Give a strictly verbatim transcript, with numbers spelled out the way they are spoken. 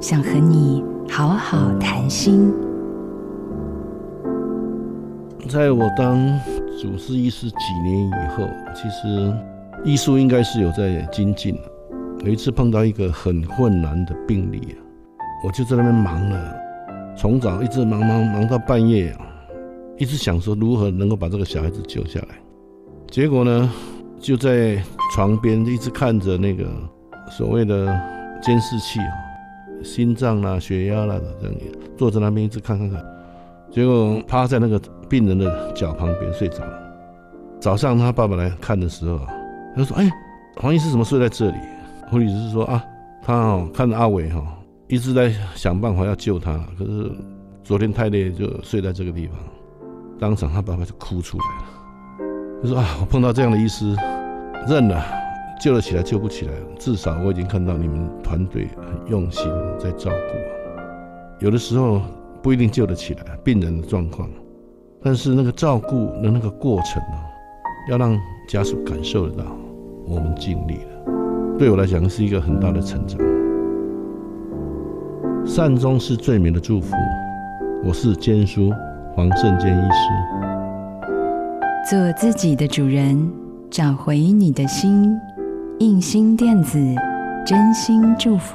想和你好好谈心。在我当主治医师几年以后，其实医术应该是有在精进。有一次碰到一个很困难的病例，我就在那边忙了，从早一直忙忙忙到半夜，一直想说如何能够把这个小孩子救下来。结果呢，就在床边一直看着那个所谓的监视器，心脏啦、血压啦，这样坐在那边一直看看看，结果趴在那个病人的脚旁边睡着了。早上他爸爸来看的时候，他说：“哎，黄医师怎么睡在这里？”护理师说：“啊，他哦看着阿伟哈、哦，一直在想办法要救他，可是昨天太累就睡在这个地方。”当场他爸爸就哭出来了，他说：“啊，我碰到这样的医师，认了，救得起来救不起来，至少我已经看到你们团队很用心在照顾。有的时候不一定救得起来病人的状况，但是那个照顾的那个过程哦，要让家属感受得到我们尽力了。”对我来讲是一个很大的成长。善终是最美的祝福。我是坚叔黄胜坚医师。做自己的主人，找回你的心。映兴电子真心祝福。